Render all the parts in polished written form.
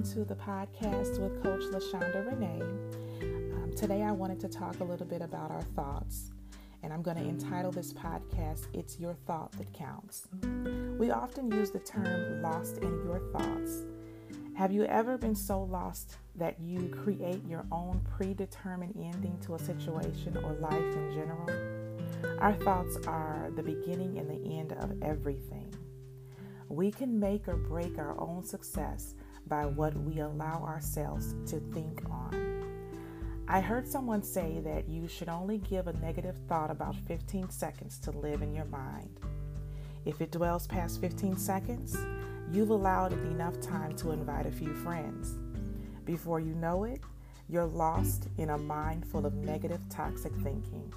Welcome to the podcast with Coach LaShonda Renee. Today I wanted to talk a little bit about our thoughts, and I'm going to entitle this podcast, It's Your Thought That Counts. We often use the term lost in your thoughts. Have you ever been so lost that you create your own predetermined ending to a situation or life in general? Our thoughts are the beginning and the end of everything. We can make or break our own success by what we allow ourselves to think on. I heard someone say that you should only give a negative thought about 15 seconds to live in your mind. If it dwells past 15 seconds, you've allowed it enough time to invite a few friends. Before you know it, you're lost in a mind full of negative, toxic thinking.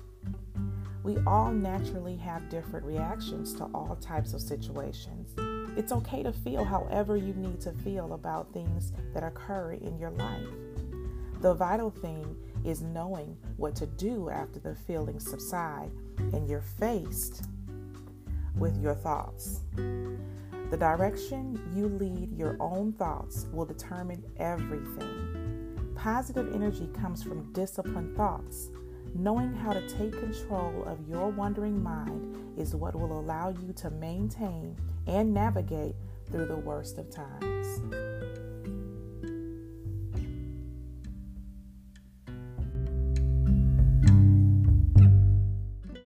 We all naturally have different reactions to all types of situations. It's okay to feel however you need to feel about things that occur in your life. The vital thing is knowing what to do after the feelings subside and you're faced with your thoughts. The direction you lead your own thoughts will determine everything. Positive energy comes from disciplined thoughts. Knowing how to take control of your wandering mind is what will allow you to maintain and navigate through the worst of times.